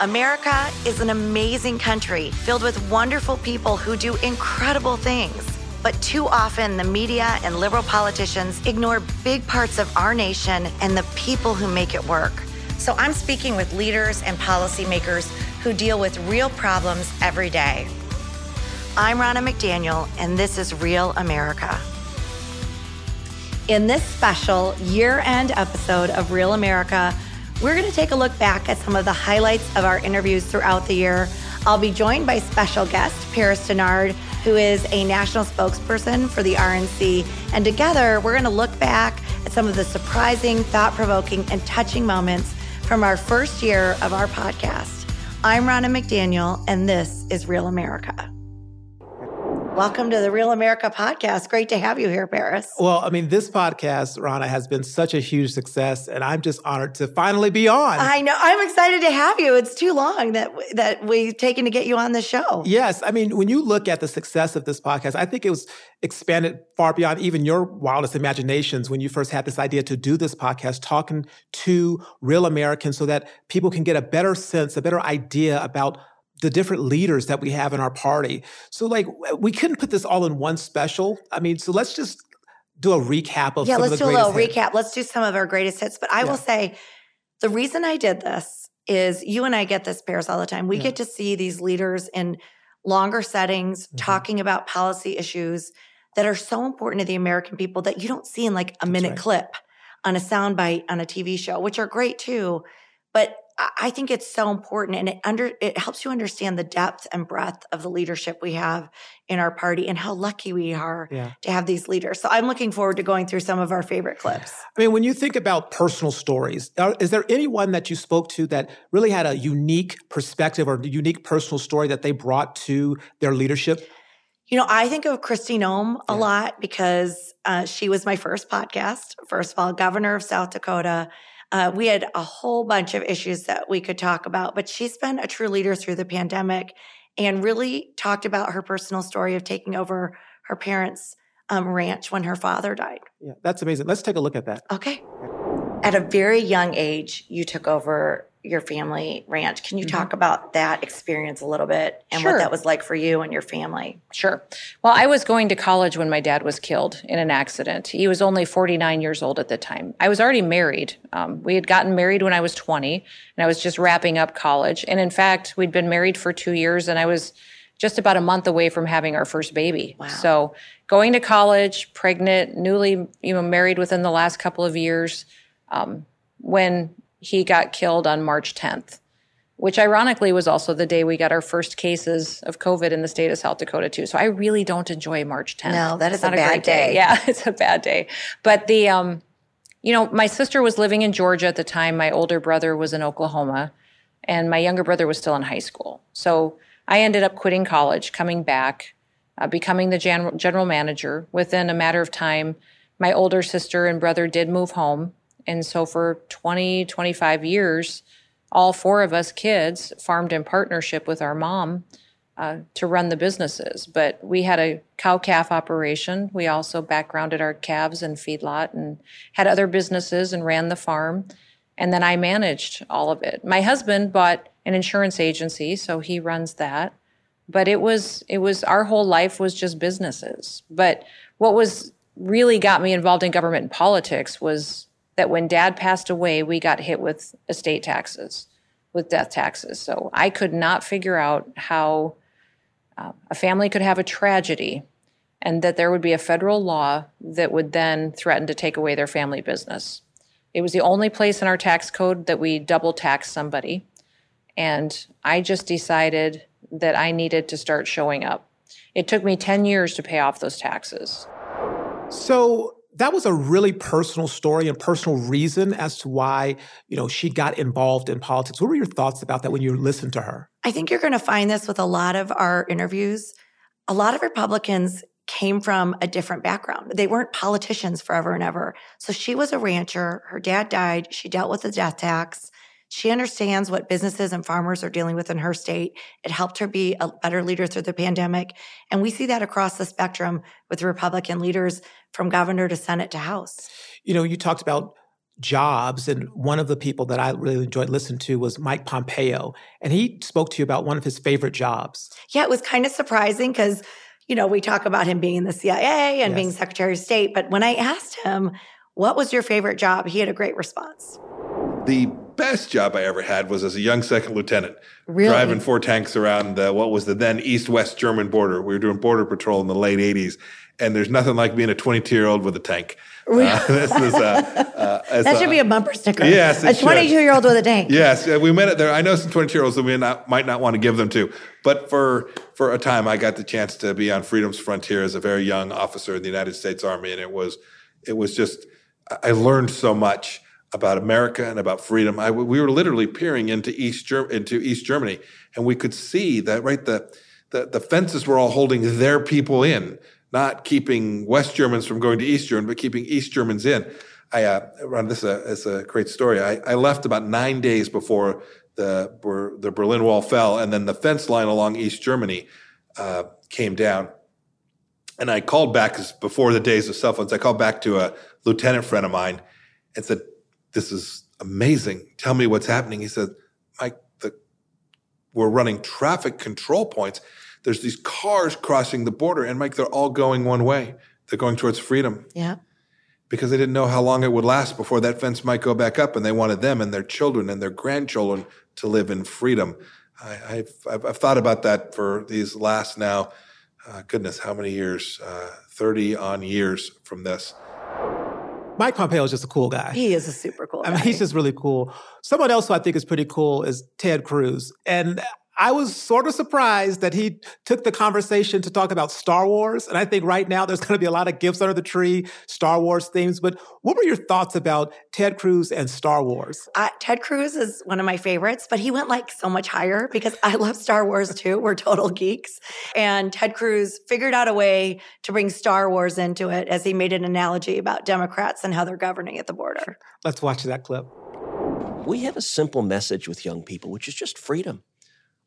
America is an amazing country filled with wonderful people who do incredible things. But too often, the media and liberal politicians ignore big parts of our nation and the people who make it work. So I'm speaking with leaders and policymakers who deal with real problems every day. I'm Ronna McDaniel, and this is Real America. In this special year-end episode of Real America, we're going to take a look back at some of the highlights of our interviews throughout the year. I'll be joined by special guest Paris Denard, who is a national spokesperson for the RNC. And together, we're going to look back at some of the surprising, thought-provoking, and touching moments from our first year of our podcast. I'm Ronna McDaniel, and this is Real America. Welcome to the Real America podcast. Great to have you here, Paris. Well, I mean, this podcast, Ronna, has been such a huge success, and I'm just honored to finally be on. I know. I'm excited to have you. It's too long that we've taken to get you on the show. Yes. I mean, when you look at the success of this podcast, I think it was expanded far beyond even your wildest imaginations when you first had this idea to do this podcast, talking to real Americans so that people can get a better sense, a better idea about the different leaders that we have in our party. So like, we couldn't put this all in one special. I mean, so let's just do a recap of some of the greatest hits. Yeah, let's do a little recap. Let's do some of our greatest hits. But I will say, the reason I did this is you and I get this, Paris, all the time. We get to see these leaders in longer settings talking about policy issues that are so important to the American people that you don't see in like a minute clip on a soundbite on a TV show, which are great too. But I think it's so important, and it helps you understand the depth and breadth of the leadership we have in our party and how lucky we are to have these leaders. So I'm looking forward to going through some of our favorite clips. I mean, when you think about personal stories, is there anyone that you spoke to that really had a unique perspective or a unique personal story that they brought to their leadership? You know, I think of Kristi Noem a lot because she was my first podcast. First of all, governor of South Dakota. We had a whole bunch of issues that we could talk about, but she's been a true leader through the pandemic and really talked about her personal story of taking over her parents' ranch when her father died. Yeah, that's amazing. Let's take a look at that. Okay. At a very young age, you took over your family ranch. Can you talk about that experience a little bit and what that was like for you and your family? Sure. Well, I was going to college when my dad was killed in an accident. He was only 49 years old at the time. I was already married. We had gotten married when I was 20, and I was just wrapping up college. And in fact, we'd been married for 2 years, and I was just about a month away from having our first baby. Wow. So going to college, pregnant, newly married within the last couple of years, when he got killed on March 10th, which ironically was also the day we got our first cases of COVID in the state of South Dakota, too. So I really don't enjoy March 10th. No, that is a bad day. Yeah, it's a bad day. But the, my sister was living in Georgia at the time. My older brother was in Oklahoma, and my younger brother was still in high school. So I ended up quitting college, coming back, becoming the general manager. Within a matter of time, my older sister and brother did move home. And so for 20, 25 years, all four of us kids farmed in partnership with our mom to run the businesses. But we had a cow-calf operation. We also backgrounded our calves and feedlot and had other businesses and ran the farm. And then I managed all of it. My husband bought an insurance agency, so he runs that. But it was our whole life was just businesses. But what was really got me involved in government and politics was that when Dad passed away, we got hit with estate taxes, with death taxes. So I could not figure out how a family could have a tragedy and that there would be a federal law that would then threaten to take away their family business. It was the only place in our tax code that we double taxed somebody. And I just decided that I needed to start showing up. It took me 10 years to pay off those taxes. So that was a really personal story and personal reason as to why, she got involved in politics. What were your thoughts about that when you listened to her? I think you're going to find this with a lot of our interviews. A lot of Republicans came from a different background. They weren't politicians forever and ever. So she was a rancher. Her dad died. She dealt with the death tax. She understands what businesses and farmers are dealing with in her state. It helped her be a better leader through the pandemic. And we see that across the spectrum with Republican leaders from governor to Senate to House. You talked about jobs. And one of the people that I really enjoyed listening to was Mike Pompeo. And he spoke to you about one of his favorite jobs. Yeah, it was kind of surprising because, you know, we talk about him being in the CIA and being Secretary of State. But when I asked him, what was your favorite job? He had a great response. The best job I ever had was as a young second lieutenant. Really? Driving four tanks around what was the then east-west German border. We were doing border patrol in the late 80s. And there's nothing like being a 22-year-old with a tank. That should be a bumper sticker. Yes, a 22-year-old with a tank. Yes, we met it there. I know some 22-year-olds that we might not want to give them to. But for a time, I got the chance to be on Freedom's Frontier as a very young officer in the United States Army. And it was just, I learned so much about America and about freedom. We were literally peering into East Germany. And we could see that, right, the fences were all holding their people in. Not keeping West Germans from going to East Germany, but keeping East Germans in. Ron, this is a great story. I left about 9 days before the Berlin Wall fell, and then the fence line along East Germany came down. And I called back, before the days of cell phones, I called back to a lieutenant friend of mine and said, "This is amazing. Tell me what's happening." He said, "Mike, we're running traffic control points. There's these cars crossing the border, and Mike, they're all going one way. They're going towards freedom." Yeah. Because they didn't know how long it would last before that fence might go back up, and they wanted them and their children and their grandchildren to live in freedom. I've thought about that for these last now, goodness, how many years? 30 on years from this. Mike Pompeo is just a cool guy. He is a super cool guy. I mean, he's just really cool. Someone else who I think is pretty cool is Ted Cruz. And I was sort of surprised that he took the conversation to talk about Star Wars. And I think right now there's going to be a lot of gifts under the tree, Star Wars themes. But what were your thoughts about Ted Cruz and Star Wars? Ted Cruz is one of my favorites, but he went like so much higher because I love Star Wars too. We're total geeks. And Ted Cruz figured out a way to bring Star Wars into it as he made an analogy about Democrats and how they're governing at the border. Let's watch that clip. We have a simple message with young people, which is just freedom.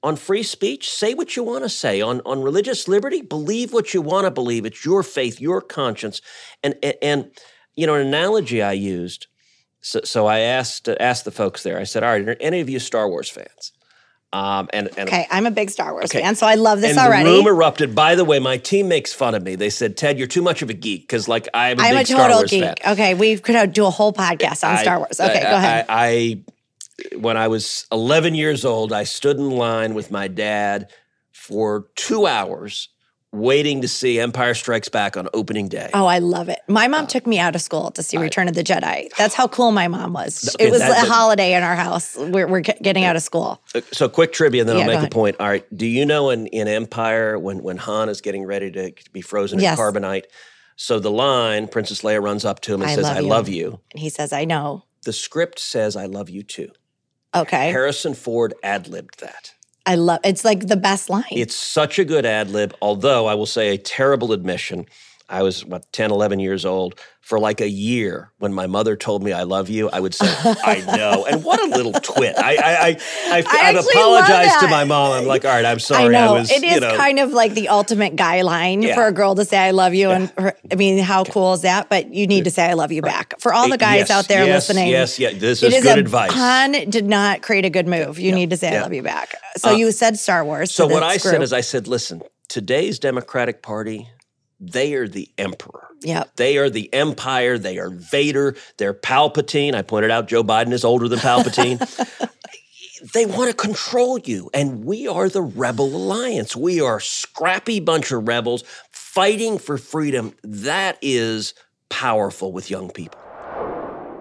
On free speech, say what you want to say. On religious liberty, believe what you want to believe. It's your faith, your conscience. And you know, an analogy I used, so I asked the folks there, I said, all right, are any of you Star Wars fans? Okay, I'm a big Star Wars fan, so I love this already. And the room erupted. By the way, my team makes fun of me. They said, "Ted, you're too much of a geek," because like I'm a Star Wars geek. Fan. Okay, we could do a whole podcast on Star Wars. Okay, go ahead. When I was 11 years old, I stood in line with my dad for 2 hours waiting to see Empire Strikes Back on opening day. Oh, I love it. My mom took me out of school to see Return of the Jedi. That's how cool my mom was. It was a holiday in our house. We're getting out of school. So quick trivia, and then I'll make a point. All right. Do you know in Empire when Han is getting ready to be frozen in carbonite? So the line, Princess Leia runs up to him and says, "I love you." And he says, "I know." The script says, "I love you too." Okay. Harrison Ford ad-libbed that. It's like the best line. It's such a good ad-lib, although I will say a terrible admission. I was, 10, 11 years old. For like a year, when my mother told me I love you, I would say, "I know." And what a little twit. I've apologized to my mom. I'm like, all right, I'm sorry. I know. It is kind of like the ultimate guy line for a girl to say I love you. Yeah. And how cool is that? But you need to say I love you back. For all the guys out there listening. Yes, this is good advice. Han did not create a good move. You need to say I love you back. So you said Star Wars. So what I said is I said, listen, today's Democratic Party, they are the emperor. Yep. They are the empire. They are Vader. They're Palpatine. I pointed out Joe Biden is older than Palpatine. They want to control you. And we are the Rebel Alliance. We are a scrappy bunch of rebels fighting for freedom. That is powerful with young people.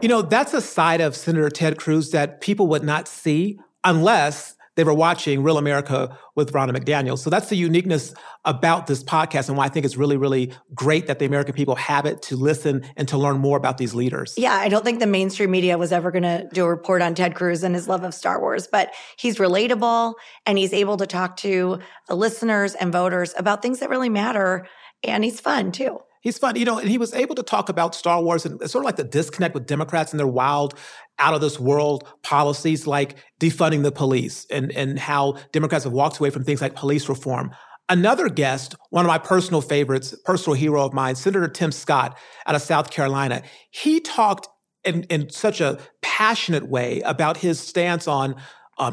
You know, that's a side of Senator Ted Cruz that people would not see unless they were watching Real America with Ronna McDaniel. So that's the uniqueness about this podcast and why I think it's really, really great that the American people have it to listen and to learn more about these leaders. Yeah, I don't think the mainstream media was ever going to do a report on Ted Cruz and his love of Star Wars, but he's relatable and he's able to talk to listeners and voters about things that really matter, and he's fun too. He's fun. You know, and he was able to talk about Star Wars and sort of like the disconnect with Democrats and their wild, out-of-this-world policies like defunding the police and how Democrats have walked away from things like police reform. Another guest, one of my personal favorites, personal hero of mine, Senator Tim Scott out of South Carolina, he talked in such a passionate way about his stance on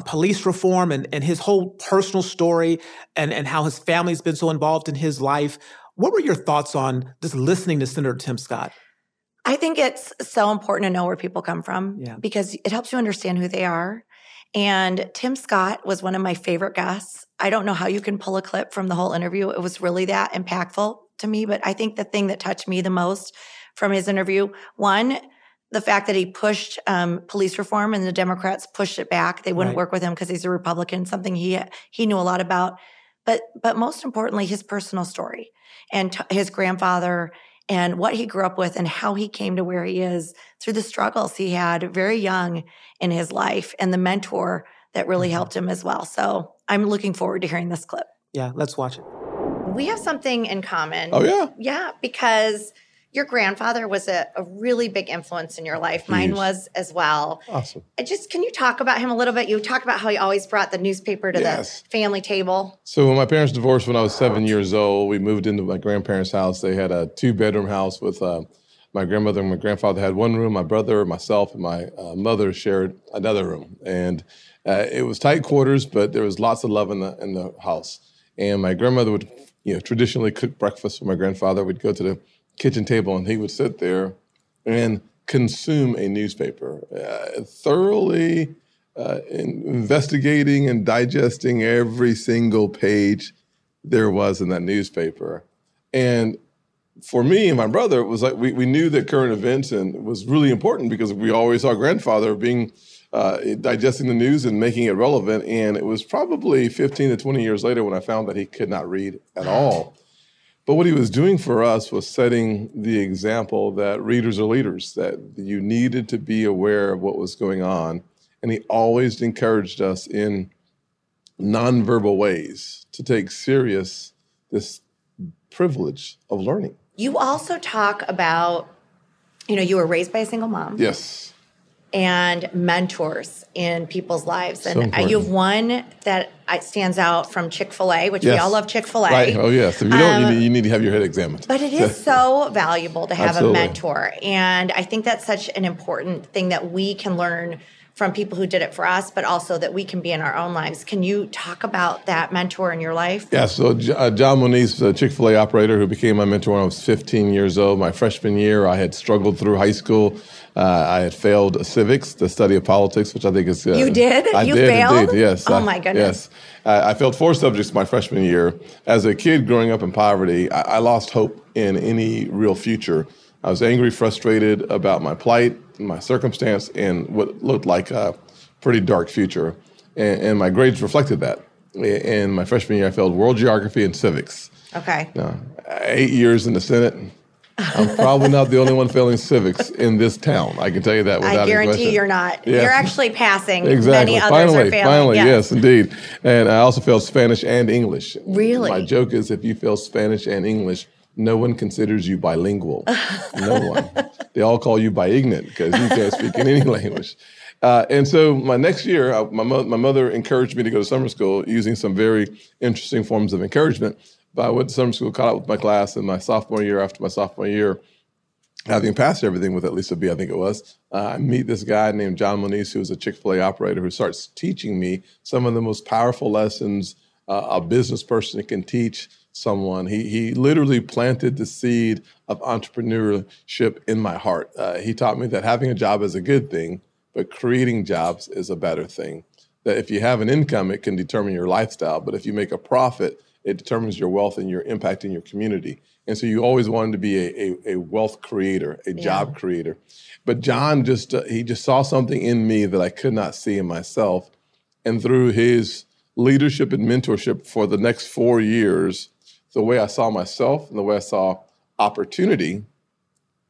police reform and his whole personal story and how his family's been so involved in his life. What were your thoughts on just listening to Senator Tim Scott? I think it's so important to know where people come from because it helps you understand who they are. And Tim Scott was one of my favorite guests. I don't know how you can pull a clip from the whole interview. It was really that impactful to me. But I think the thing that touched me the most from his interview, one, the fact that he pushed police reform and the Democrats pushed it back. They wouldn't work with him because he's a Republican, something he knew a lot about. But most importantly, his personal story and his grandfather and what he grew up with and how he came to where he is through the struggles he had very young in his life and the mentor that really helped him as well. So I'm looking forward to hearing this clip. Yeah, let's watch it. We have something in common. Oh, yeah? Yeah, because your grandfather was a really big influence in your life. Mine was as well. Awesome. Can you talk about him a little bit? You talk about how he always brought the newspaper to the family table. So when my parents divorced when I was 7 years old, we moved into my grandparents' house. They had a two-bedroom house with my grandmother and my grandfather had one room. My brother, myself, and my mother shared another room. And it was tight quarters, but there was lots of love in the house. And my grandmother would traditionally cook breakfast for my grandfather. We'd go to the kitchen table, and he would sit there and consume a newspaper, thoroughly investigating and digesting every single page there was in that newspaper. And for me and my brother, it was like we knew that current events and was really important because we always saw grandfather being digesting the news and making it relevant. And it was probably 15 to 20 years later when I found that he could not read at all. But what he was doing for us was setting the example that readers are leaders, that you needed to be aware of what was going on. And he always encouraged us in nonverbal ways to take serious this privilege of learning. You also talk about, you were raised by a single mom. Yes. And mentors in people's lives. And so you have one that stands out from Chick-fil-A, which we all love Chick-fil-A. Right. Oh, yes. If you don't, you need to have your head examined. But it is so valuable to have a mentor. And I think that's such an important thing that we can learn from people who did it for us, but also that we can be in our own lives. Can you talk about that mentor in your life? Yeah, so John Moniz, a Chick-fil-A operator who became my mentor when I was 15 years old. My freshman year, I had struggled through high school. I had failed civics, the study of politics, which I think is... you did? I did, failed? Indeed, yes. Oh, my goodness. Yes. I failed 4 subjects my freshman year. As a kid growing up in poverty, I lost hope in any real future. I was angry, frustrated about my plight, my circumstance, and what looked like a pretty dark future. And my grades reflected that. In my freshman year, I failed world geography and civics. Okay. 8 years in the Senate. I'm probably not the only one failing civics in this town. I can tell you that without any question. I guarantee you're not. Yes. You're actually passing. Exactly. Many others are failing. Finally, yes, indeed. And I also failed Spanish and English. Really? My joke is if you fail Spanish and English, no one considers you bilingual. No one. They all call you biignorant because you can't speak in any language. And so my next year, my mother encouraged me to go to summer school using some very interesting forms of encouragement. But I went to summer school, caught up with my class, and after my sophomore year, having passed everything with at least a B, I think it was, I meet this guy named John Moniz, who is a Chick-fil-A operator, who starts teaching me some of the most powerful lessons a business person can teach someone. He literally planted the seed of entrepreneurship in my heart. He taught me that having a job is a good thing, but creating jobs is a better thing. That if you have an income, it can determine your lifestyle, but if you make a profit, it determines your wealth and your impact in your community. And so you always wanted to be a wealth creator, a job creator. But John just saw something in me that I could not see in myself. And through his leadership and mentorship for the next 4 years, the way I saw myself and the way I saw opportunity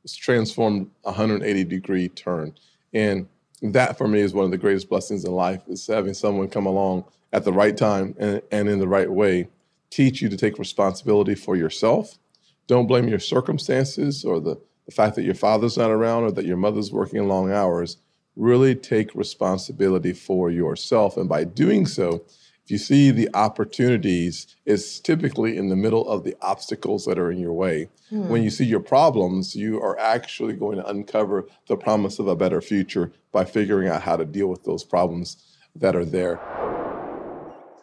was transformed 180-degree turn. And that for me is one of the greatest blessings in life, is having someone come along at the right time and in the right way, teach you to take responsibility for yourself. Don't blame your circumstances or the fact that your father's not around or that your mother's working long hours. Really take responsibility for yourself. And by doing so, If you see the opportunities, it's typically in the middle of the obstacles that are in your way. Mm. When you see your problems, you are actually going to uncover the promise of a better future by figuring out how to deal with those problems that are there.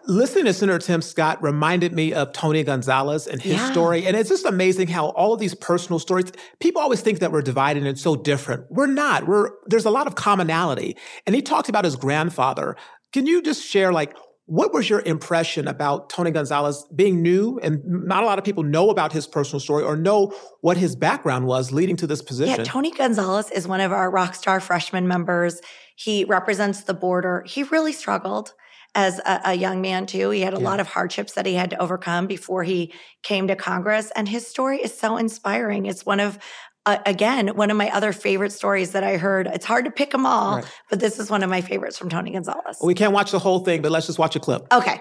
Listening to Senator Tim Scott reminded me of Tony Gonzalez and his story. And it's just amazing how all of these personal stories, people always think that we're divided and so different. We're not. There's a lot of commonality. And he talked about his grandfather. Can you just share, like, what was your impression about Tony Gonzalez being new and not a lot of people know about his personal story or know what his background was leading to this position? Yeah, Tony Gonzalez is one of our rock star freshman members. He represents the border. He really struggled as a young man, too. He had a lot of hardships that he had to overcome before he came to Congress. And his story is so inspiring. It's one of, again, one of my other favorite stories that I heard. It's hard to pick them all, but this is one of my favorites from Tony Gonzalez. We can't watch the whole thing, but let's just watch a clip. Okay.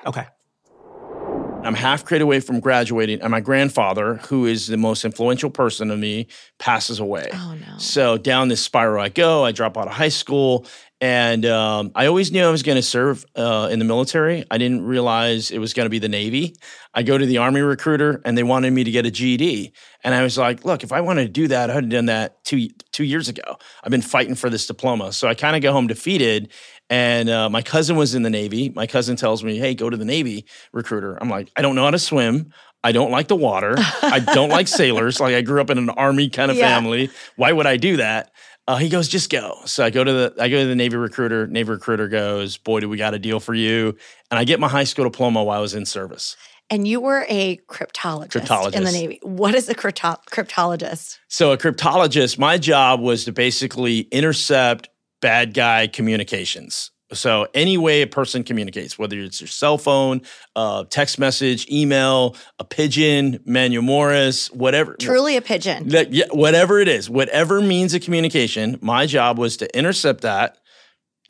I'm half grade away from graduating, and my grandfather, who is the most influential person to me, passes away. Oh, no. So down this spiral I go. I drop out of high school, and I always knew I was going to serve in the military. I didn't realize it was going to be the Navy. I go to the Army recruiter, and they wanted me to get a GED. And I was like, look, if I wanted to do that, I would have done that two years ago. I've been fighting for this diploma. So I kind of go home defeated. And my cousin was in the Navy. My cousin tells me, hey, go to the Navy recruiter. I'm like, I don't know how to swim. I don't like the water. I don't like sailors. Like, I grew up in an Army kind of family. Why would I do that? He goes, just go. So I go to the Navy recruiter. Navy recruiter goes, boy, do we got a deal for you. And I get my high school diploma while I was in service. And you were a cryptologist in the Navy. What is a cryptologist? So a cryptologist, my job was to basically intercept bad guy communications. So any way a person communicates, whether it's your cell phone, text message, email, a pigeon, Manuel Morris, whatever. Truly a pigeon. Whatever it is, whatever means of communication, my job was to intercept that,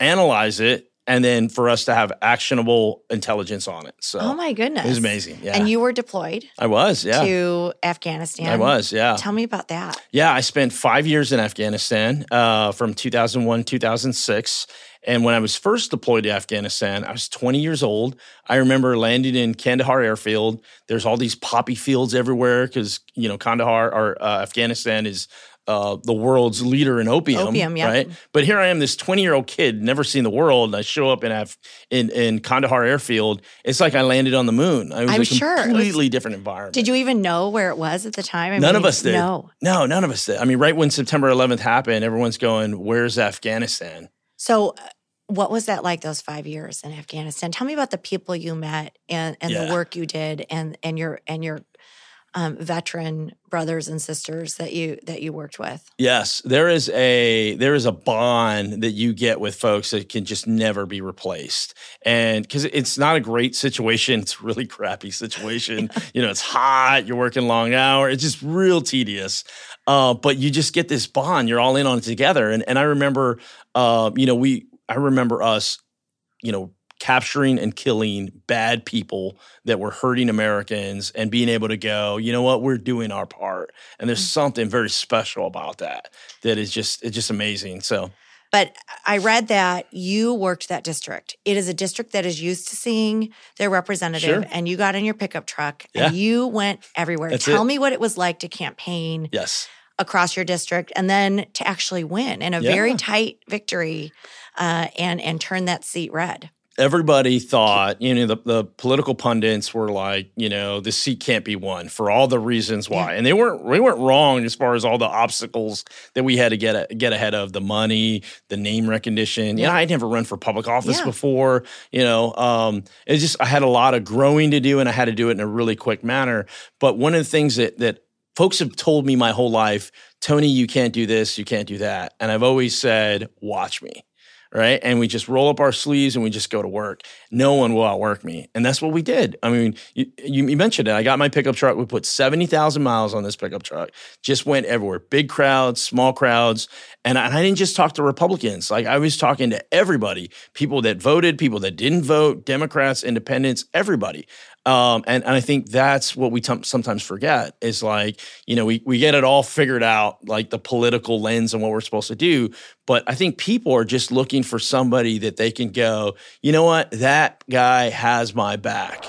analyze it, and then for us to have actionable intelligence on it. So, oh, my goodness. It was amazing, yeah. And you were deployed? I was, yeah. To Afghanistan? I was, yeah. Tell me about that. Yeah, I spent 5 years in Afghanistan from 2001 to 2006. And when I was first deployed to Afghanistan, I was 20 years old. I remember landing in Kandahar Airfield. There's all these poppy fields everywhere because, you know, Kandahar or Afghanistan is the world's leader in opium. Opium, yeah. Right? But here I am, this 20-year-old kid, never seen the world. And I show up in Kandahar Airfield. It's like I landed on the moon. It was a completely different environment. Did you even know where it was at the time? None of us did. No, none of us did. I mean, right when September 11th happened, everyone's going, where's Afghanistan? So what was that like, those 5 years in Afghanistan? Tell me about the people you met and the work you did and your veteran brothers and sisters that you worked with. Yes, there is a bond that you get with folks that can just never be replaced. And because it's not a great situation, it's a really crappy situation. You know, it's hot, you're working long hours, it's just real tedious. But you just get this bond, you're all in on it together. And I remember, I remember us capturing and killing bad people that were hurting Americans and being able to go, you know what, we're doing our part. And there's something very special about that is just, it's just amazing. So, but I read that you worked that district. It is a district that is used to seeing their representative, and you got in your pickup truck and you went everywhere. Tell me what it was like to campaign. Yes. Across your district, and then to actually win in a very tight victory and turn that seat red. Everybody thought, you know, the political pundits were like, you know, this seat can't be won for all the reasons why. And we weren't wrong as far as all the obstacles that we had to get ahead of, the money, the name recognition. Yeah, I'd never run for public office before, you know. It's just, I had a lot of growing to do, and I had to do it in a really quick manner. But one of the things that folks have told me my whole life, Tony, you can't do this, you can't do that. And I've always said, watch me, right? And we just roll up our sleeves and we just go to work. No one will outwork me. And that's what we did. I mean, you mentioned it. I got my pickup truck. We put 70,000 miles on this pickup truck. Just went everywhere. Big crowds, small crowds. And I didn't just talk to Republicans. Like, I was talking to everybody. People that voted, people that didn't vote, Democrats, independents, everybody. And I think that's what we sometimes forget is like, you know, we get it all figured out, like the political lens and what we're supposed to do. But I think people are just looking for somebody that they can go, you know what, that guy has my back.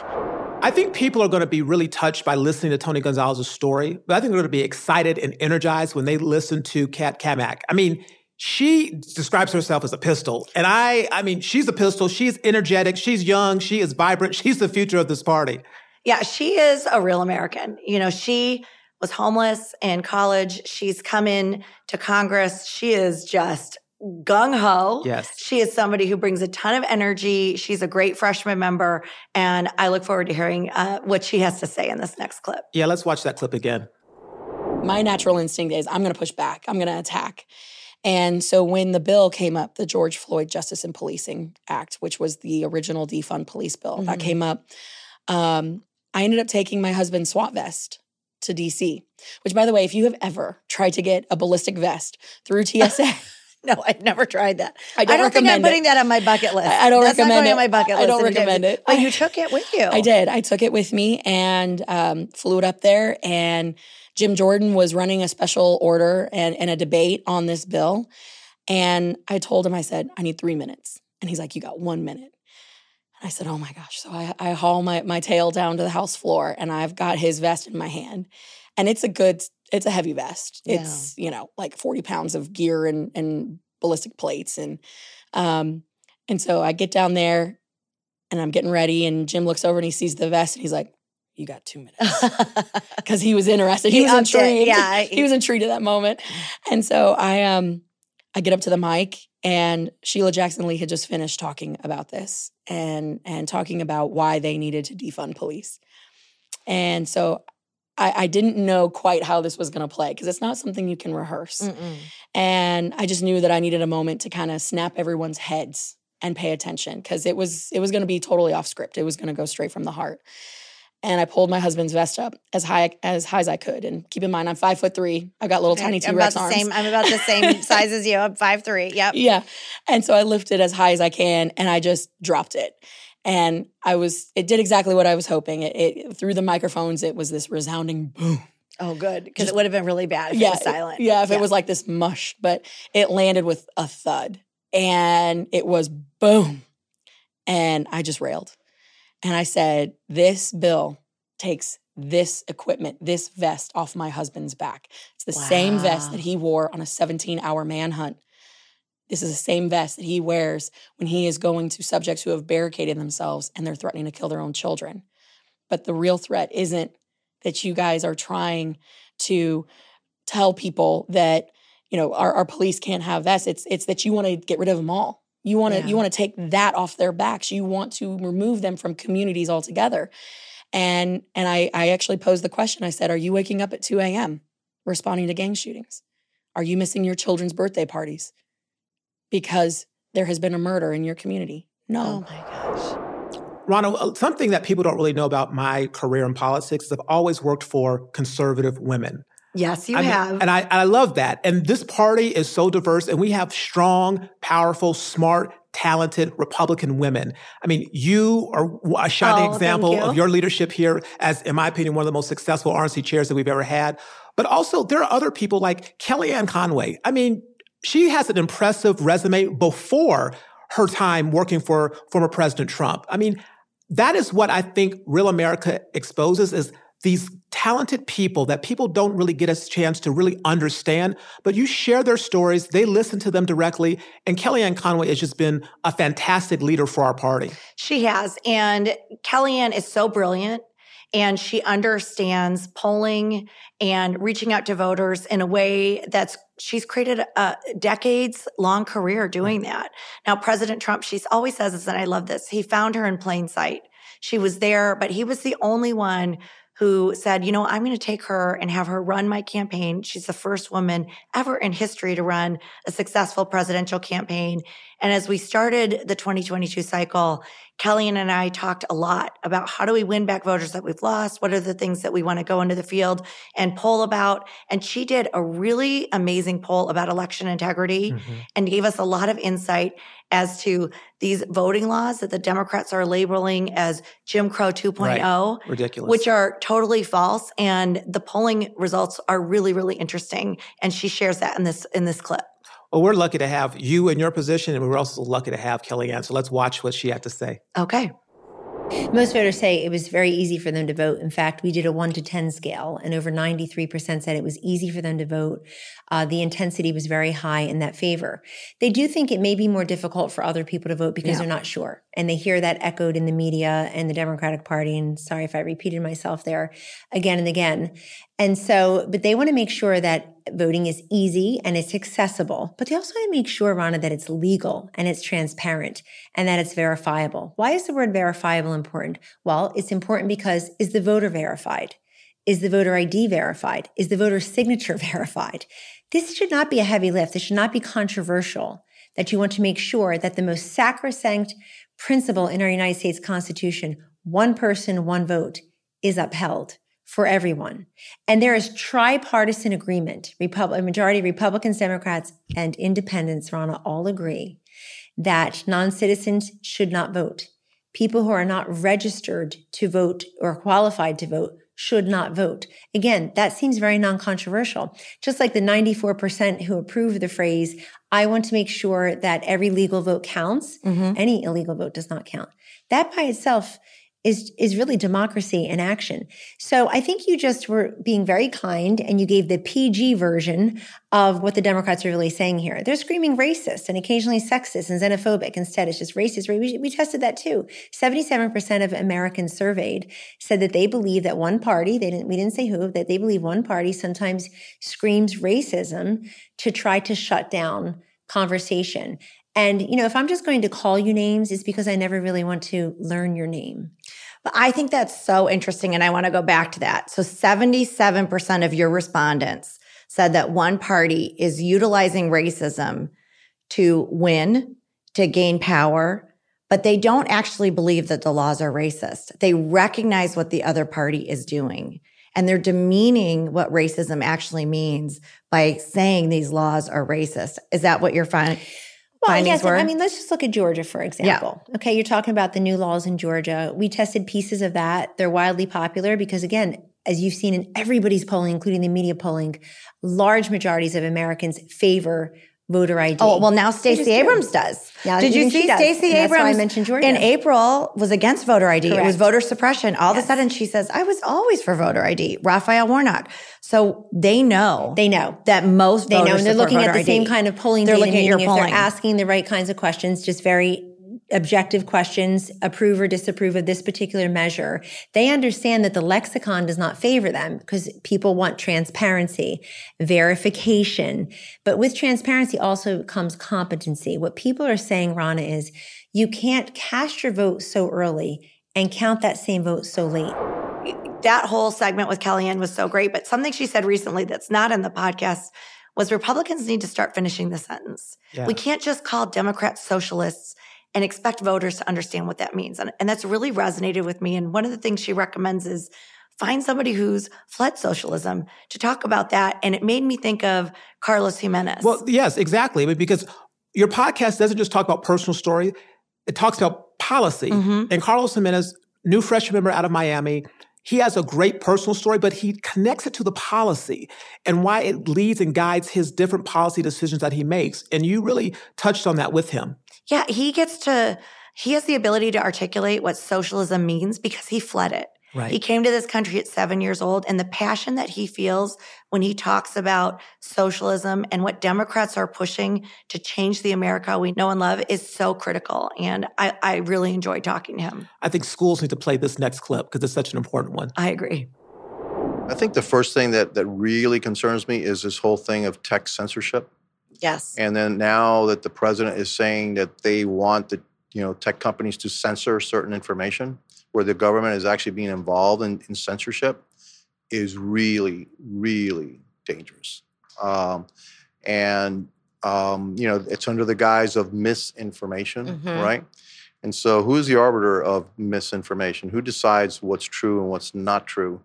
I think people are going to be really touched by listening to Tony Gonzalez's story. But I think they're going to be excited and energized when they listen to Cat Cammack. I mean, she describes herself as a pistol. And I mean, she's a pistol. She's energetic. She's young. She is vibrant. She's the future of this party. Yeah, she is a real American. You know, she was homeless in college. She's come in to Congress. She is just gung-ho. Yes. She is somebody who brings a ton of energy. She's a great freshman member. And I look forward to hearing what she has to say in this next clip. Yeah, let's watch that clip again. My natural instinct is I'm going to push back. I'm going to attack. And so when the bill came up, the George Floyd Justice and Policing Act, which was the original defund police bill that came up, I ended up taking my husband's SWAT vest to DC, which, by the way, if you have ever tried to get a ballistic vest through TSA. No, I've never tried that. I don't think I'm putting that on my bucket list. I don't recommend it. That's not going on my bucket list. I don't recommend it. But you took it with you. I did. I took it with me and flew it up there. And Jim Jordan was running a special order and a debate on this bill. And I told him, I said, I need 3 minutes. And he's like, you got 1 minute. And I said, oh my gosh. So I haul my tail down to the House floor and I've got his vest in my hand. And it's a heavy vest. It's, you know, like 40 pounds of gear and ballistic plates. And so I get down there and I'm getting ready and Jim looks over and he sees the vest and he's like, you got 2 minutes. Because he was interested. He was intrigued. Yeah, he was intrigued at that moment. And so I get up to the mic and Sheila Jackson Lee had just finished talking about this and talking about why they needed to defund police. And so I didn't know quite how this was going to play because it's not something you can rehearse. Mm-mm. And I just knew that I needed a moment to kind of snap everyone's heads and pay attention because it was going to be totally off script. It was going to go straight from the heart. And I pulled my husband's vest up as high as I could. And keep in mind, I'm 5'3". I've got little tiny T-Rex arms. I'm about the same size as you. I'm 5'3". Yep. Yeah. And so I lifted as high as I can and I just dropped it. And it did exactly what I was hoping. It through the microphones, it was this resounding boom. Oh, good. Because it would have been really bad if it was silent. It was like this mush. But it landed with a thud. And it was boom. And I just railed. And I said, this bill takes this equipment, this vest off my husband's back. It's the same vest that he wore on a 17-hour manhunt. This is the same vest that he wears when he is going to subjects who have barricaded themselves and they're threatening to kill their own children. But the real threat isn't that you guys are trying to tell people that, you know, our police can't have vests. It's that you want to get rid of them all. You want to take that off their backs. You want to remove them from communities altogether. And I actually posed the question. I said, are you waking up at 2 a.m. responding to gang shootings? Are you missing your children's birthday parties because there has been a murder in your community? No. Oh my gosh. Ronna, something that people don't really know about my career in politics is I've always worked for conservative women. Yes, you have. And I love that. And this party is so diverse, and we have strong, powerful, smart, talented Republican women. I mean, you are a shining example of your leadership here as, in my opinion, one of the most successful RNC chairs that we've ever had. But also, there are other people like Kellyanne Conway. I mean, she has an impressive resume before her time working for former President Trump. I mean, that is what I think Real America exposes is these talented people that people don't really get a chance to really understand, but you share their stories, they listen to them directly, and Kellyanne Conway has just been a fantastic leader for our party. She has, and Kellyanne is so brilliant, and she understands polling and reaching out to voters in a way she's created a decades-long career doing that. Now, President Trump, she always says this, and I love this, he found her in plain sight. She was there, but he was the only one who said, you know, I'm going to take her and have her run my campaign. She's the first woman ever in history to run a successful presidential campaign. And as we started the 2022 cycle, Kellyanne and I talked a lot about how do we win back voters that we've lost? What are the things that we want to go into the field and poll about? And she did a really amazing poll about election integrity and gave us a lot of insight as to these voting laws that the Democrats are labeling as Jim Crow 2.0, ridiculous, which are totally false. And the polling results are really, really interesting. And she shares that in this clip. Well, we're lucky to have you in your position, and we're also lucky to have Kellyanne. So let's watch what she had to say. Okay. Most voters say it was very easy for them to vote. In fact, we did a 1 to 10 scale, and over 93% said it was easy for them to vote. The intensity was very high in that favor. They do think it may be more difficult for other people to vote because they're not sure. And they hear that echoed in the media and the Democratic Party. And sorry if I repeated myself there again and again. And so, but they want to make sure that voting is easy and it's accessible. But they also want to make sure, Ronna, that it's legal and it's transparent and that it's verifiable. Why is the word verifiable important? Well, it's important because is the voter verified? Is the voter ID verified? Is the voter signature verified? This should not be a heavy lift. This should not be controversial, that you want to make sure that the most sacrosanct principle in our United States Constitution, one person, one vote, is upheld for everyone. And there is tripartisan agreement. Majority Republicans, Democrats, and independents, Ronna, all agree that non-citizens should not vote. People who are not registered to vote or qualified to vote should not vote. Again, that seems very non-controversial. Just like the 94% who approve the phrase, I want to make sure that every legal vote counts. Any illegal vote does not count. That by itself is really democracy in action. So I think you just were being very kind and you gave the PG version of what the Democrats are really saying here. They're screaming racist and occasionally sexist and xenophobic. Instead, it's just racist. We tested that too. 77% of Americans surveyed said that they believe that one party, we didn't say who, that they believe one party sometimes screams racism to try to shut down conversation. And, you know, if I'm just going to call you names, it's because I never really want to learn your name. But I think that's so interesting, and I want to go back to that. So 77% of your respondents said that one party is utilizing racism to win, to gain power, but they don't actually believe that the laws are racist. They recognize what the other party is doing, and they're demeaning what racism actually means by saying these laws are racist. Is that what you're finding? Well, yes. I mean, let's just look at Georgia, for example. Yeah. Okay, you're talking about the new laws in Georgia. We tested pieces of that. They're wildly popular because, again, as you've seen in everybody's polling, including the media polling, large majorities of Americans favor voter ID. Oh, well, now Stacey Abrams does. Did you see Stacey Abrams? That's why I mentioned Georgia. In April, was against voter ID. Correct. It was voter suppression. All of a sudden, she says, I was always for voter ID. Raphael Warnock. So they know. They know. That most voters support voter ID. They know, and they're looking at the same kind of polling data. They're looking at your polling. If they're asking the right kinds of questions, just very objective questions, approve or disapprove of this particular measure. They understand that the lexicon does not favor them because people want transparency, verification. But with transparency also comes competency. What people are saying, Ronna, is you can't cast your vote so early and count that same vote so late. That whole segment with Kellyanne was so great, but something she said recently that's not in the podcast was Republicans need to start finishing the sentence. Yeah. We can't just call Democrats socialists and expect voters to understand what that means. And that's really resonated with me. And one of the things she recommends is find somebody who's fled socialism to talk about that. And it made me think of Carlos Jimenez. Well, yes, exactly. But because your podcast doesn't just talk about personal story. It talks about policy. And Carlos Jimenez, new freshman member out of Miami, he has a great personal story, but he connects it to the policy and why it leads and guides his different policy decisions that he makes. And you really touched on that with him. Yeah, he has the ability to articulate what socialism means because he fled it. Right. He came to this country at 7 years old, and the passion that he feels when he talks about socialism and what Democrats are pushing to change the America we know and love is so critical. And I really enjoy talking to him. I think schools need to play this next clip because it's such an important one. I agree. I think the first thing that really concerns me is this whole thing of tech censorship. Yes. And then now that the president is saying that they want the tech companies to censor certain information, where the government is actually being involved in censorship, is really, really dangerous. And you know, it's under the guise of misinformation, right? And so who is the arbiter of misinformation? Who decides what's true and what's not true?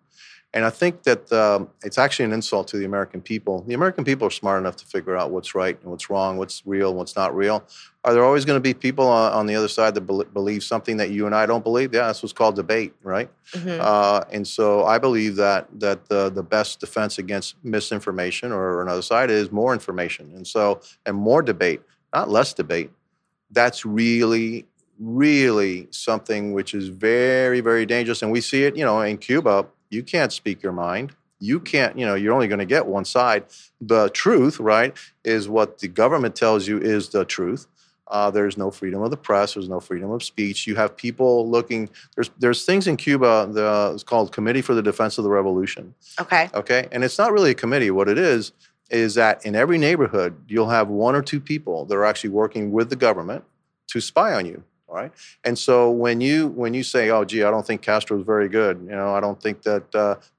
And I think that it's actually an insult to the American people. The American people are smart enough to figure out what's right and what's wrong, what's real and what's not real. Are there always going to be people on the other side that believe something that you and I don't believe? Yeah, that's what's called debate, right? And so I believe that the best defense against misinformation or another side is more information. And so, and more debate, not less debate. That's really, really something which is very, very dangerous. And we see it, you know, in Cuba. You can't speak your mind. You can't, you know, you're only going to get one side. The truth, right, is what the government tells you is the truth. There's no freedom of the press. There's no freedom of speech. You have people looking. There's things in Cuba. It's called Committee for the Defense of the Revolution. Okay. And it's not really a committee. What it is that in every neighborhood, you'll have one or two people that are actually working with the government to spy on you. Right, and so when you say, "Oh, gee, I don't think Castro is very good," you know, I don't think that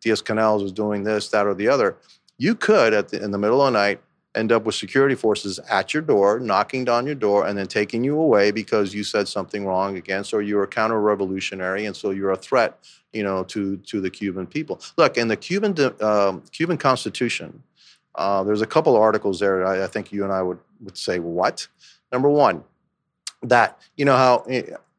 Diaz-Canel is doing this, that, or the other, you could in the middle of the night end up with security forces at your door, knocking down your door, and then taking you away because you said something wrong against, or you're a counter-revolutionary, and so you're a threat, you know, to the Cuban people. Look, in the Cuban Constitution, there's a couple of articles there. I think you and I would say what? Number one. That, you know how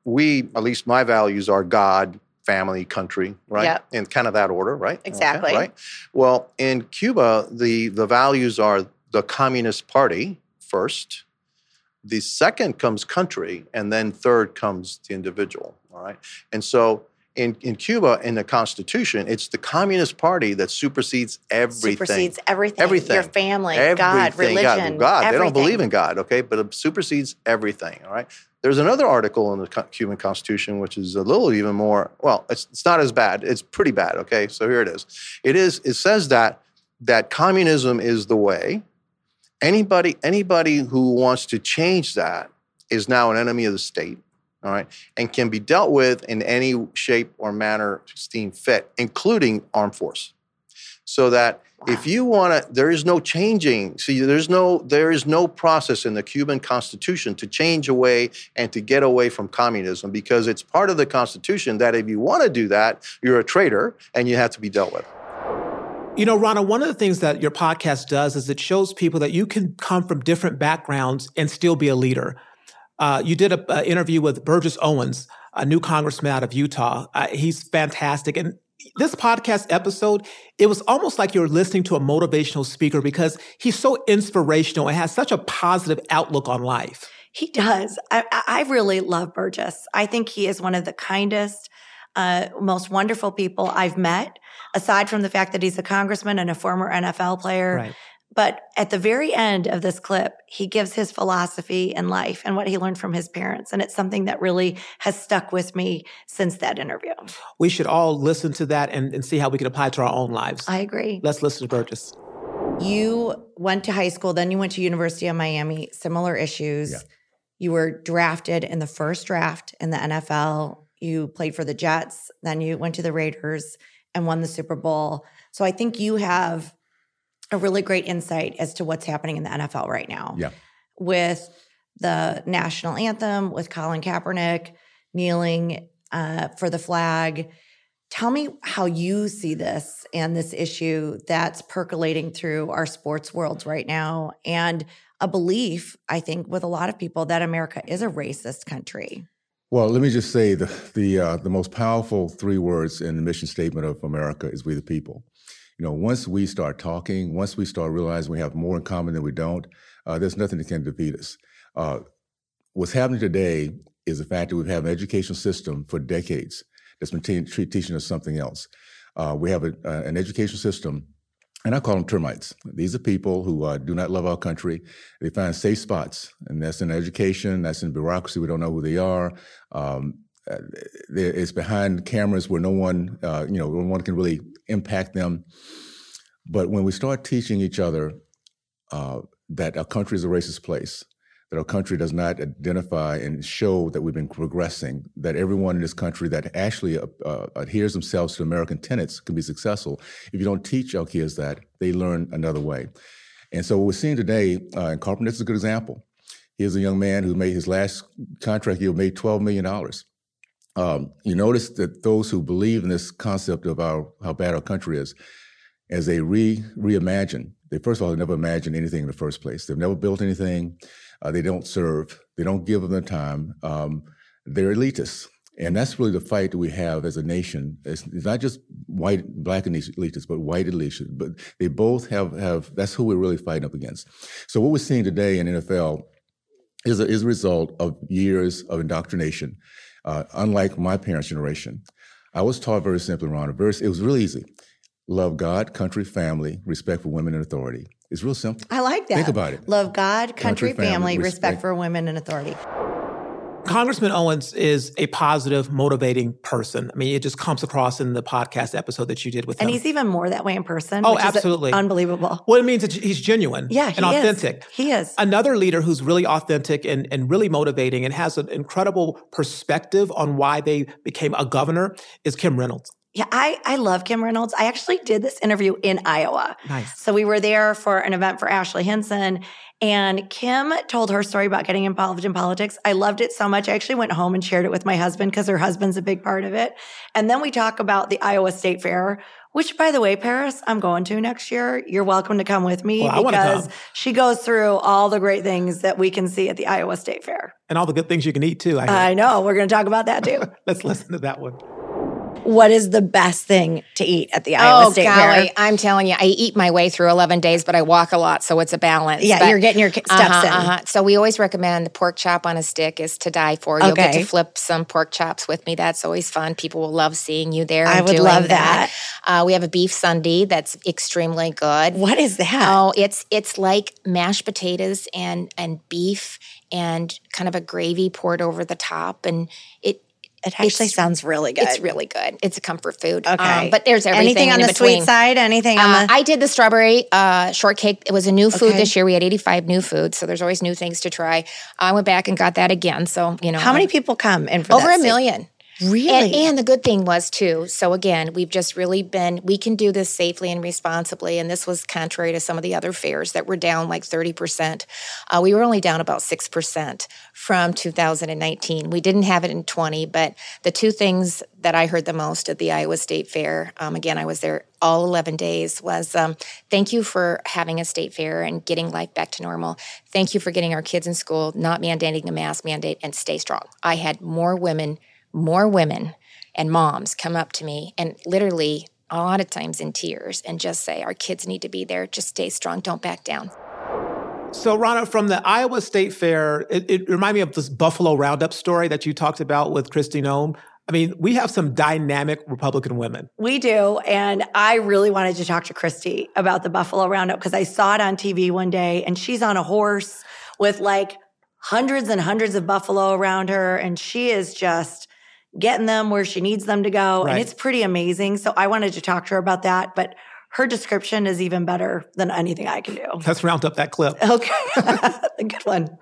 we, at least my values are God, family, country, right? Yep. In kind of that order, right? Exactly. Okay, right? Well, in Cuba, the values are the Communist Party first, the second comes country, and then third comes the individual, all right? And so in Cuba, in the Constitution, it's the Communist Party that supersedes everything. Supersedes everything. Everything. Your family, everything. God, religion, God. They don't believe in God, okay? But it supersedes everything, all right? There's another article in the Cuban Constitution, which is a little even more, well, it's not as bad. It's pretty bad, okay? So here it is. It says that communism is the way. Anybody who wants to change that is now an enemy of the state. All right, and can be dealt with in any shape or manner seen fit, including armed force. So that if you want to, there is no changing. See, there is no process in the Cuban Constitution to change away and to get away from communism, because it's part of the Constitution that if you want to do that, you're a traitor and you have to be dealt with. You know, Ronna, one of the things that your podcast does is it shows people that you can come from different backgrounds and still be a leader. You did an interview with Burgess Owens, a new congressman out of Utah. He's fantastic. And this podcast episode, it was almost like you were listening to a motivational speaker because he's so inspirational and has such a positive outlook on life. He does. I really love Burgess. I think he is one of the kindest, most wonderful people I've met, aside from the fact that he's a congressman and a former NFL player. Right. But at the very end of this clip, he gives his philosophy in life and what he learned from his parents. And it's something that really has stuck with me since that interview. We should all listen to that and see how we can apply it to our own lives. I agree. Let's listen to Burgess. You went to high school, then you went to University of Miami, similar issues. Yeah. You were drafted in the first draft in the NFL. You played for the Jets. Then you went to the Raiders and won the Super Bowl. So I think you have a really great insight as to what's happening in the NFL right now. Yeah. With the national anthem, with Colin Kaepernick kneeling for the flag. Tell me how you see this and this issue that's percolating through our sports worlds right now, and a belief, I think, with a lot of people that America is a racist country. Well, let me just say the most powerful three words in the mission statement of America is we the people. You know, once we start talking, once we start realizing we have more in common than we don't, there's nothing that can defeat us. What's happening today is the fact that we have an educational system for decades that's been teaching us something else. We have an educational system, and I call them termites. These are people who do not love our country. They find safe spots, and that's in education, that's in bureaucracy. We don't know who they are. It's behind cameras where no one can really impact them. But when we start teaching each other that our country is a racist place, that our country does not identify and show that we've been progressing, that everyone in this country that actually adheres themselves to American tenets can be successful. If you don't teach our kids that, they learn another way. And so what we're seeing today, and Carpenter's a good example. Here's a young man who made his last contract year made $12 million. You notice that those who believe in this concept of how bad our country is, as they reimagine, they first of all, they never imagined anything in the first place. They've never built anything. They don't serve. They don't give them the time. They're elitists. And that's really the fight that we have as a nation. It's not just white, black elitists, but white elitists. But they both have that's who we're really fighting up against. So what we're seeing today in NFL is a result of years of indoctrination. Unlike my parents' generation, I was taught very simply, Ronna, it was really easy. Love God, country, family, respect for women and authority. It's real simple. I like that. Think about it. Love God, country family, respect for women and authority. Congressman Owens is a positive, motivating person. I mean, it just comes across in the podcast episode that you did with him. And he's even more that way in person. Oh, absolutely. Unbelievable. Well, it means that he's genuine and authentic. He is. Another leader who's really authentic and really motivating and has an incredible perspective on why they became a governor is Kim Reynolds. Yeah, I love Kim Reynolds. I actually did this interview in Iowa. Nice. So we were there for an event for Ashley Hinson, and Kim told her story about getting involved in politics. I loved it so much. I actually went home and shared it with my husband because her husband's a big part of it. And then we talk about the Iowa State Fair, which, by the way, Paris, I'm going to next year. You're welcome to come with me because she goes through all the great things that we can see at the Iowa State Fair. And all the good things you can eat, too. I know. We're going to talk about that, too. Let's listen to that one. What is the best thing to eat at the Iowa State Fair? I'm telling you, I eat my way through 11 days, but I walk a lot, so it's a balance. Yeah, but you're getting your steps in. So we always recommend the pork chop on a stick is to die for. You'll get to flip some pork chops with me. That's always fun. People will love seeing you there. I would love that. We have a beef sundae that's extremely good. What is that? Oh, it's like mashed potatoes and beef and kind of a gravy poured over the top, and it actually sounds really good. It's really good. It's a comfort food. Okay. But there's everything on in the between. Sweet side? Anything on the... I did the strawberry shortcake. It was a new food this year. We had 85 new foods, so there's always new things to try. I went back and got that again, so, you know. How many people come in for that? Over a million. Really? And the good thing was, too, so again, we've just really been, we can do this safely and responsibly, and this was contrary to some of the other fairs that were down like 30%. We were only down about 6% from 2019. We didn't have it in 20, but the two things that I heard the most at the Iowa State Fair, again, I was there all 11 days, was thank you for having a state fair and getting life back to normal. Thank you for getting our kids in school, not mandating a mask mandate, and stay strong. I had more women and moms come up to me and literally a lot of times in tears and just say, our kids need to be there. Just stay strong. Don't back down. So, Ronna, from the Iowa State Fair, it reminded me of this Buffalo Roundup story that you talked about with Kristi Noem. I mean, we have some dynamic Republican women. We do. And I really wanted to talk to Kristi about the Buffalo Roundup because I saw it on TV one day and she's on a horse with like hundreds and hundreds of buffalo around her. And she is just getting them where she needs them to go. Right. And it's pretty amazing. So I wanted to talk to her about that, but her description is even better than anything I can do. Let's round up that clip. Okay. Good one.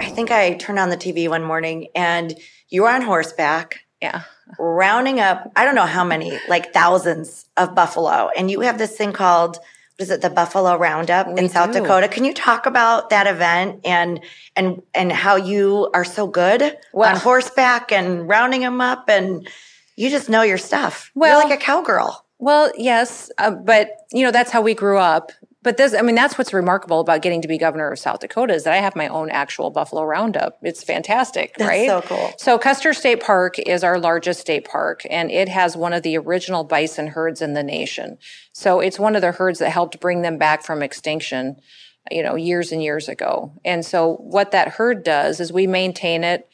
I think I turned on the TV one morning and you were on horseback. Yeah. Rounding up, I don't know how many, like thousands of buffalo. And you have this thing called, what is it, the Buffalo Roundup in South Dakota? Can you talk about that event and how you are so good on horseback and rounding them up and you just know your stuff? Well, you're like a cowgirl. Well, yes, but you know that's how we grew up. But this, I mean, that's what's remarkable about getting to be governor of South Dakota is that I have my own actual Buffalo Roundup. It's fantastic, right? That's so cool. So Custer State Park is our largest state park, and it has one of the original bison herds in the nation. So it's one of the herds that helped bring them back from extinction, you know, years and years ago. And so what that herd does is we maintain it,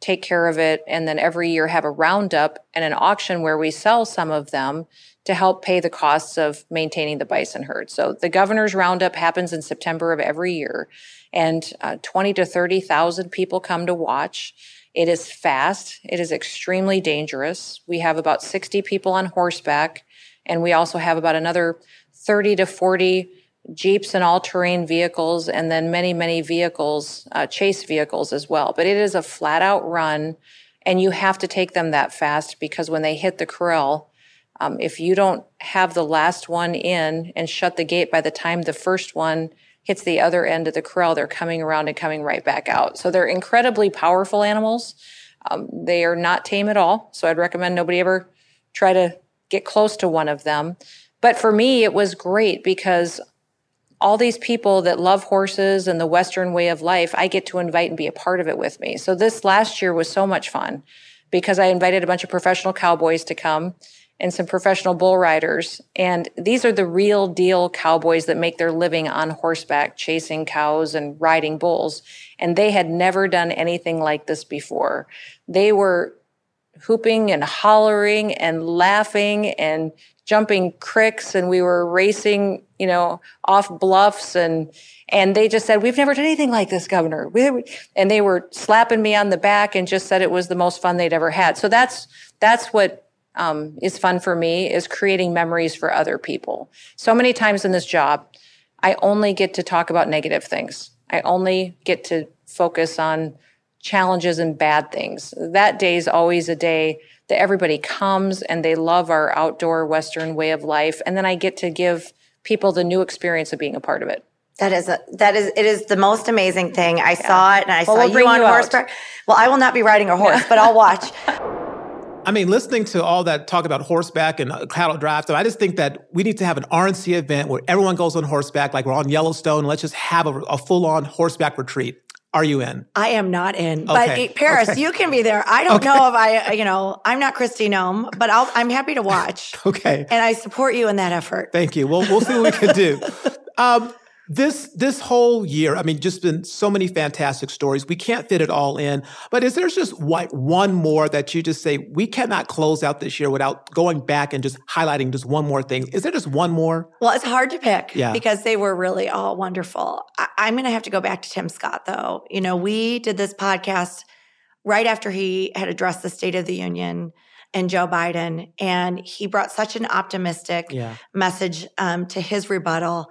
take care of it, and then every year have a roundup and an auction where we sell some of them to help pay the costs of maintaining the bison herd. So the governor's roundup happens in September of every year, and 20 to 30,000 people come to watch. It is fast. It is extremely dangerous. We have about 60 people on horseback, and we also have about another 30 to 40 Jeeps and all-terrain vehicles, and then many, many vehicles, chase vehicles as well. But it is a flat-out run, and you have to take them that fast because when they hit the corral, If you don't have the last one in and shut the gate by the time the first one hits the other end of the corral, they're coming around and coming right back out. So they're incredibly powerful animals. They are not tame at all. So I'd recommend nobody ever try to get close to one of them. But for me, it was great because all these people that love horses and the Western way of life, I get to invite and be a part of it with me. So this last year was so much fun because I invited a bunch of professional cowboys to come and some professional bull riders. And these are the real deal cowboys that make their living on horseback, chasing cows and riding bulls. And they had never done anything like this before. They were hooping and hollering and laughing and jumping cricks, and we were racing, you know, off bluffs, and they just said, we've never done anything like this, Governor. And they were slapping me on the back and just said it was the most fun they'd ever had. So that's what is fun for me, is creating memories for other people. So many times in this job, I only get to talk about negative things. I only get to focus on challenges and bad things. That day is always a day that everybody comes and they love our outdoor Western way of life. And then I get to give people the new experience of being a part of it. It is the most amazing thing. I saw it, and I saw you on horseback. Well, I will not be riding a horse, but I'll watch. I mean, listening to all that talk about horseback and cattle drives, so I just think that we need to have an RNC event where everyone goes on horseback, like we're on Yellowstone. Let's just have a full-on horseback retreat. Are you in? I am not in. Okay. But Paris, okay, you can be there. I don't know if I'm not Kristi Noem, but I'm happy to watch. Okay. And I support you in that effort. Thank you. We'll see what we can do. This whole year, I mean, just been so many fantastic stories. We can't fit it all in. But is there just one more that you just say, we cannot close out this year without going back and just highlighting just one more thing? Is there just one more? Well, it's hard to pick because they were really all wonderful. I'm going to have to go back to Tim Scott, though. You know, we did this podcast right after he had addressed the State of the Union and Joe Biden, and he brought such an optimistic message to his rebuttal.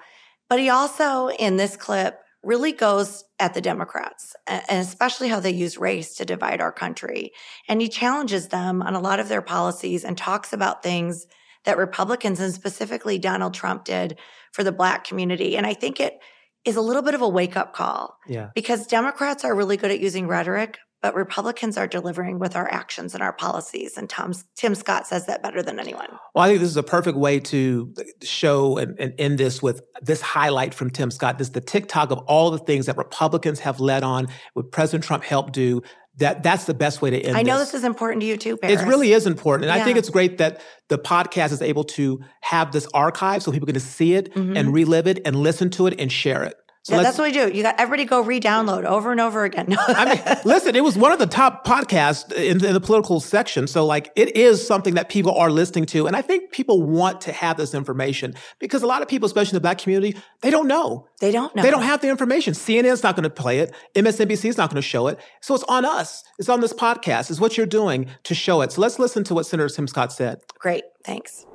But he also, in this clip, really goes at the Democrats, and especially how they use race to divide our country. And he challenges them on a lot of their policies and talks about things that Republicans, and specifically Donald Trump, did for the Black community. And I think it is a little bit of a wake-up call because Democrats are really good at using rhetoric, but Republicans are delivering with our actions and our policies. And Tim Scott says that better than anyone. Well, I think this is a perfect way to show and end this with this highlight from Tim Scott. This is the TikTok of all the things that Republicans have led on, what President Trump helped do. That's the best way to end this. I know this is important to you too, Paris. It really is important. And I think it's great that the podcast is able to have this archive so people can just see it and relive it and listen to it and share it. So that's what we do. You got everybody go re-download over and over again. I mean, listen, it was one of the top podcasts in the political section. So it is something that people are listening to. And I think people want to have this information because a lot of people, especially in the Black community, they don't know. They don't have the information. CNN's not going to play it. MSNBC's not going to show it. So it's on us. It's on this podcast. It's what you're doing to show it. So let's listen to what Senator Tim Scott said. Great. Thanks.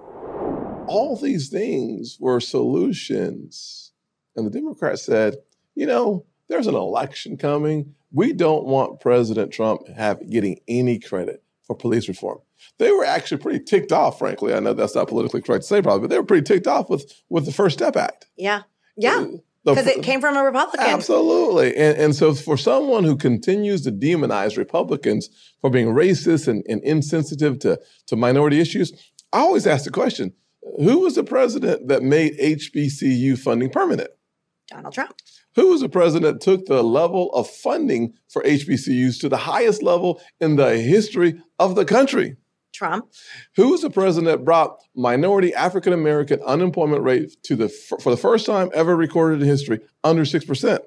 All these things were solutions. And the Democrats said, you know, there's an election coming. We don't want President Trump getting any credit for police reform. They were actually pretty ticked off, frankly. I know that's not politically correct to say probably, but they were pretty ticked off with the First Step Act. Yeah. Yeah. Because it came from a Republican. Absolutely. And so for someone who continues to demonize Republicans for being racist and insensitive to minority issues, I always ask the question, who was the president that made HBCU funding permanent? Donald Trump. Who was the president that took the level of funding for HBCUs to the highest level in the history of the country? Trump. Who was the president that brought minority African American unemployment rate for the first time ever recorded in history under 6%?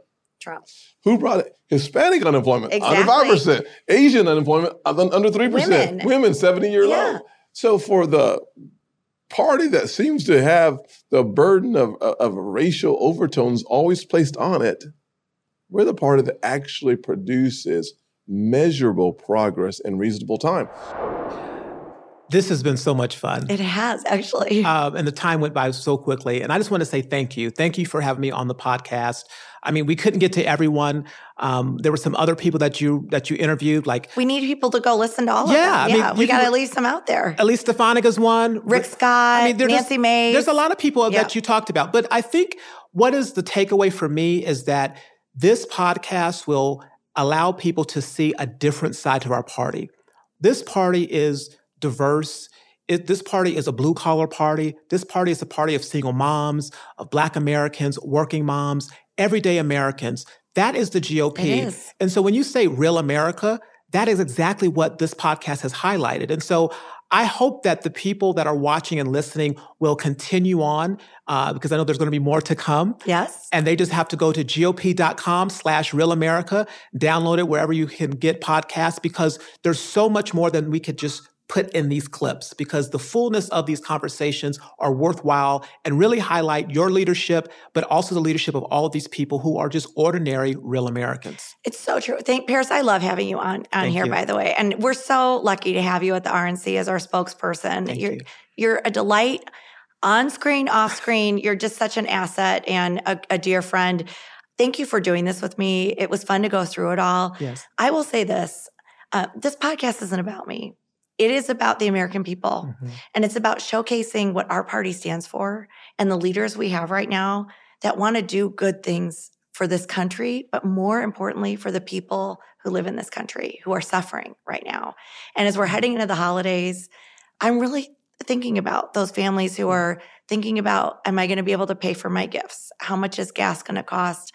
Trump. Who brought it? Hispanic unemployment under 5%, Asian unemployment under 3%, women 70-year low. So for the party that seems to have the burden of racial overtones always placed on it, we're the party that actually produces measurable progress in reasonable time. This has been so much fun. It has, actually. And the time went by so quickly. And I just want to say thank you. Thank you for having me on the podcast. I mean, we couldn't get to everyone. There were some other people that you interviewed. Like, we need people to go listen to all of them. Yeah, I mean, we got to leave some out there. Elise Stefanik is one. Rick Scott, I mean, Nancy Mace. There's a lot of people that you talked about. But I think what is the takeaway for me is that this podcast will allow people to see a different side to our party. This party is diverse. This party is a blue-collar party. This party is a party of single moms, of Black Americans, working moms, everyday Americans. That is the GOP. It is. And so when you say real America, that is exactly what this podcast has highlighted. And so I hope that the people that are watching and listening will continue on, because I know there's going to be more to come. Yes. And they just have to go to gop.com/real America, download it wherever you can get podcasts, because there's so much more than we could just put in these clips, because the fullness of these conversations are worthwhile and really highlight your leadership, but also the leadership of all of these people who are just ordinary, real Americans. It's so true. Paris, I love having you on here, by the way. And we're so lucky to have you at the RNC as our spokesperson. You're a delight on screen, off screen. You're just such an asset and a dear friend. Thank you for doing this with me. It was fun to go through it all. Yes. I will say this. This podcast isn't about me. It is about the American people, and it's about showcasing what our party stands for and the leaders we have right now that want to do good things for this country, but more importantly, for the people who live in this country who are suffering right now. And as we're heading into the holidays, I'm really thinking about those families who are thinking about, am I going to be able to pay for my gifts? How much is gas going to cost?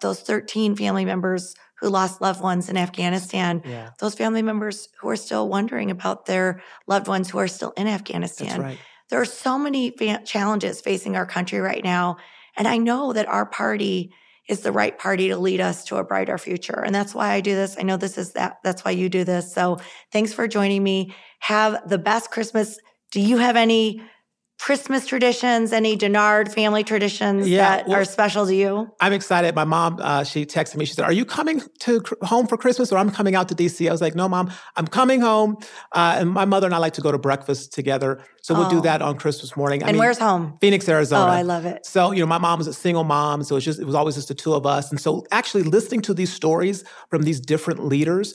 Those 13 family members who lost loved ones in Afghanistan, those family members who are still wondering about their loved ones who are still in Afghanistan. That's right. There are so many challenges facing our country right now. And I know that our party is the right party to lead us to a brighter future. And that's why I do this. I know this is that. That's why you do this. So thanks for joining me. Have the best Christmas. Do you have any Christmas traditions, any Denard family traditions that are special to you? I'm excited. My mom, she texted me. She said, are you coming to home for Christmas, or I'm coming out to D.C.? I was like, no, Mom, I'm coming home. And my mother and I like to go to breakfast together. So we'll do that on Christmas morning. And where's home? Phoenix, Arizona. Oh, I love it. So, my mom was a single mom. So it was always just the two of us. And so actually listening to these stories from these different leaders,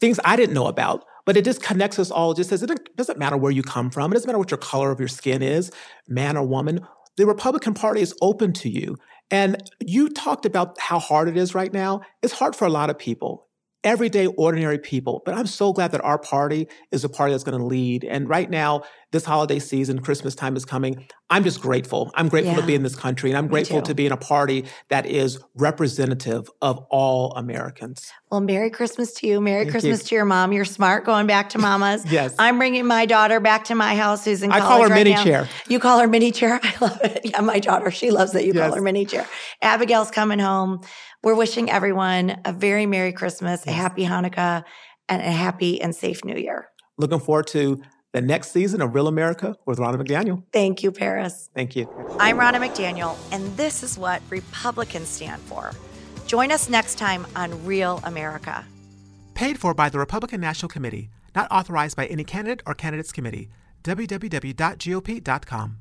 things I didn't know about, but it just connects us all. It just says, it doesn't matter where you come from. It doesn't matter what your color of your skin is, man or woman. The Republican Party is open to you. And you talked about how hard it is right now. It's hard for a lot of people, everyday, ordinary people. But I'm so glad that our party is a party that's going to lead. And right now, this holiday season, Christmas time is coming. I'm just grateful. I'm grateful to be in this country. And I'm grateful to be in a party that is representative of all Americans. Well, Merry Christmas to you. Merry Christmas to your mom. You're smart going back to Mama's. Yes. I'm bringing my daughter back to my house who's in college. I call her mini chair. You call her mini chair? I love it. Yeah, my daughter, she loves that you call her mini chair. Abigail's coming home. We're wishing everyone a very Merry Christmas, a happy Hanukkah, and a happy and safe New Year. Looking forward to the next season of Real America with Ronna McDaniel. Thank you, Paris. Thank you. I'm Ronna McDaniel, and this is what Republicans stand for. Join us next time on Real America. Paid for by the Republican National Committee. Not authorized by any candidate or candidates committee. www.gop.com.